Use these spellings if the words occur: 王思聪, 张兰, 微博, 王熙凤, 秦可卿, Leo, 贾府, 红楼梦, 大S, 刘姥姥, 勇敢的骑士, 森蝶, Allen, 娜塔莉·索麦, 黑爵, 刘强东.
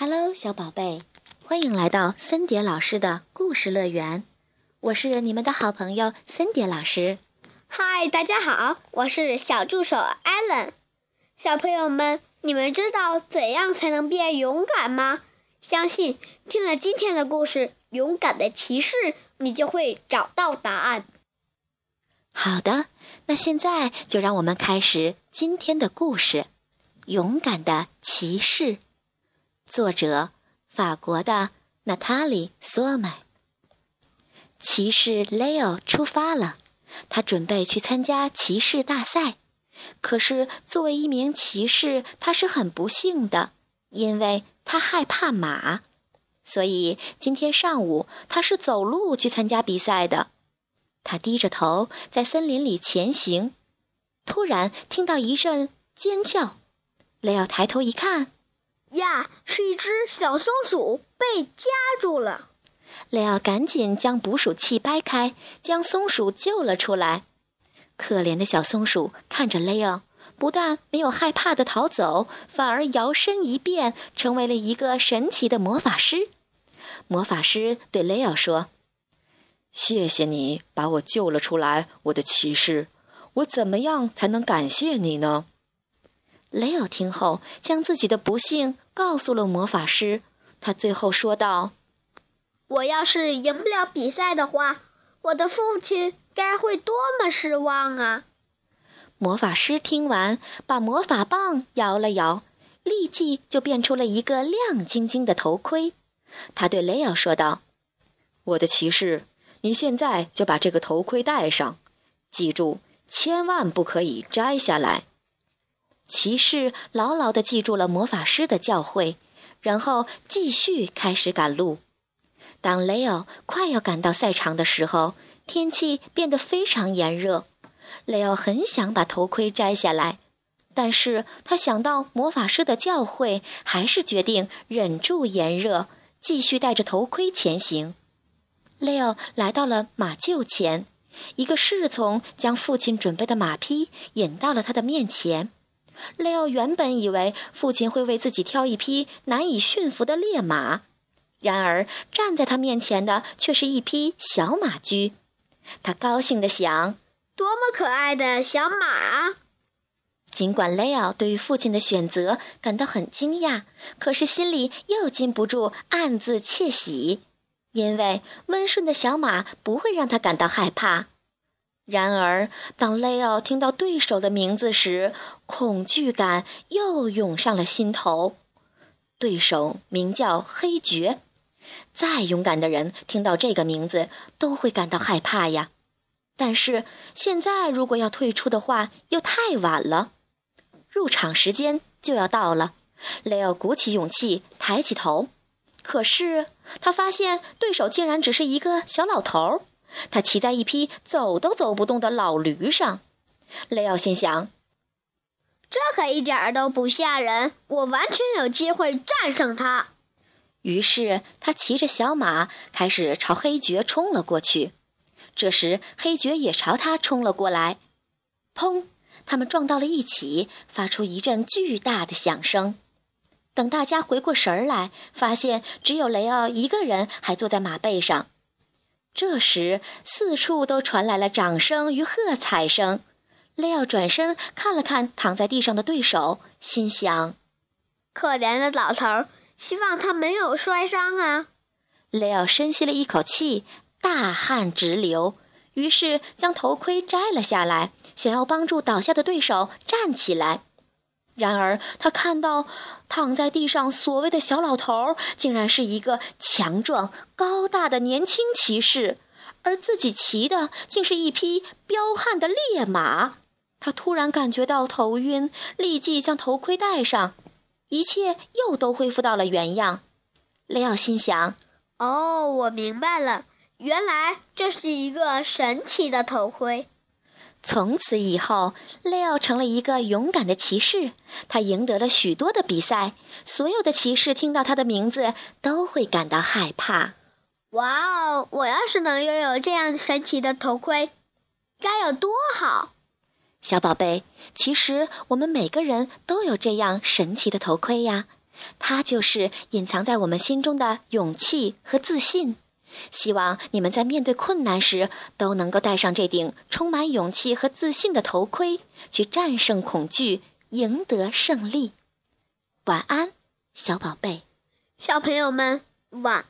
Hello， 小宝贝，欢迎来到森蝶老师的故事乐园，我是你们的好朋友森蝶老师。嗨，大家好，我是小助手 Allen。小朋友们，你们知道怎样才能变勇敢吗？相信听了今天的故事《勇敢的骑士》，你就会找到答案。好的，那现在就让我们开始今天的故事《勇敢的骑士》，作者法国的娜塔莉·索麦。骑士 Leo 出发了，他准备去参加骑士大赛。可是作为一名骑士，他是很不幸的，因为他害怕马，所以今天上午他是走路去参加比赛的。他低着头在森林里前行，突然听到一阵尖叫。雷奥抬头一看，呀，是一只小松鼠被夹住了。雷奥赶紧将捕鼠器掰开，将松鼠救了出来。可怜的小松鼠看着雷奥，不但没有害怕的逃走，反而摇身一变成为了一个神奇的魔法师。魔法师对雷奥说，谢谢你把我救了出来，我的骑士，我怎么样才能感谢你呢？雷奥听后将自己的不幸告诉了魔法师，他最后说道，我要是赢不了比赛的话，我的父亲该会多么失望啊。魔法师听完，把魔法棒摇了摇，立即就变出了一个亮晶晶的头盔。他对雷奥说道，我的骑士，你现在就把这个头盔戴上，记住，千万不可以摘下来。骑士牢牢地记住了魔法师的教诲，然后继续开始赶路。当雷欧快要赶到赛场的时候，天气变得非常炎热，雷欧很想把头盔摘下来，但是他想到魔法师的教诲，还是决定忍住炎热，继续戴着头盔前行。雷欧来到了马厩前，一个侍从将父亲准备的马匹引到了他的面前。雷欧原本以为父亲会为自己挑一匹难以驯服的烈马，然而站在他面前的却是一匹小马驹。他高兴地想，多么可爱的小马啊！尽管雷奥对于父亲的选择感到很惊讶，可是心里又禁不住暗自窃喜，因为温顺的小马不会让他感到害怕。然而当雷奥听到对手的名字时，恐惧感又涌上了心头。对手名叫黑爵，再勇敢的人听到这个名字都会感到害怕呀。但是现在如果要退出的话又太晚了，入场时间就要到了。雷奥鼓起勇气抬起头，可是他发现对手竟然只是一个小老头，他骑在一匹走都走不动的老驴上。雷奥心想，这可一点都不吓人，我完全有机会战胜他。于是他骑着小马开始朝黑爵冲了过去，这时黑爵也朝他冲了过来，砰，他们撞到了一起，发出一阵巨大的响声。等大家回过神来，发现只有雷奥一个人还坐在马背上。这时四处都传来了掌声与喝彩声。雷奥转身看了看躺在地上的对手，心想，可怜的老头，希望他没有摔伤啊。雷奥深吸了一口气，大汗直流，于是将头盔摘了下来，想要帮助倒下的对手站起来。然而他看到躺在地上所谓的小老头竟然是一个强壮高大的年轻骑士，而自己骑的竟是一匹彪悍的烈马。他突然感觉到头晕，立即将头盔戴上，一切又都恢复到了原样。雷奥心想，哦，我明白了，原来这是一个神奇的头盔。从此以后，雷奥成了一个勇敢的骑士，他赢得了许多的比赛，所有的骑士听到他的名字都会感到害怕。哇哦，我要是能拥有这样神奇的头盔，该有多好！小宝贝，其实我们每个人都有这样神奇的头盔呀，它就是隐藏在我们心中的勇气和自信。希望你们在面对困难时，都能够戴上这顶充满勇气和自信的头盔，去战胜恐惧，赢得胜利。晚安，小宝贝。小朋友们，晚安。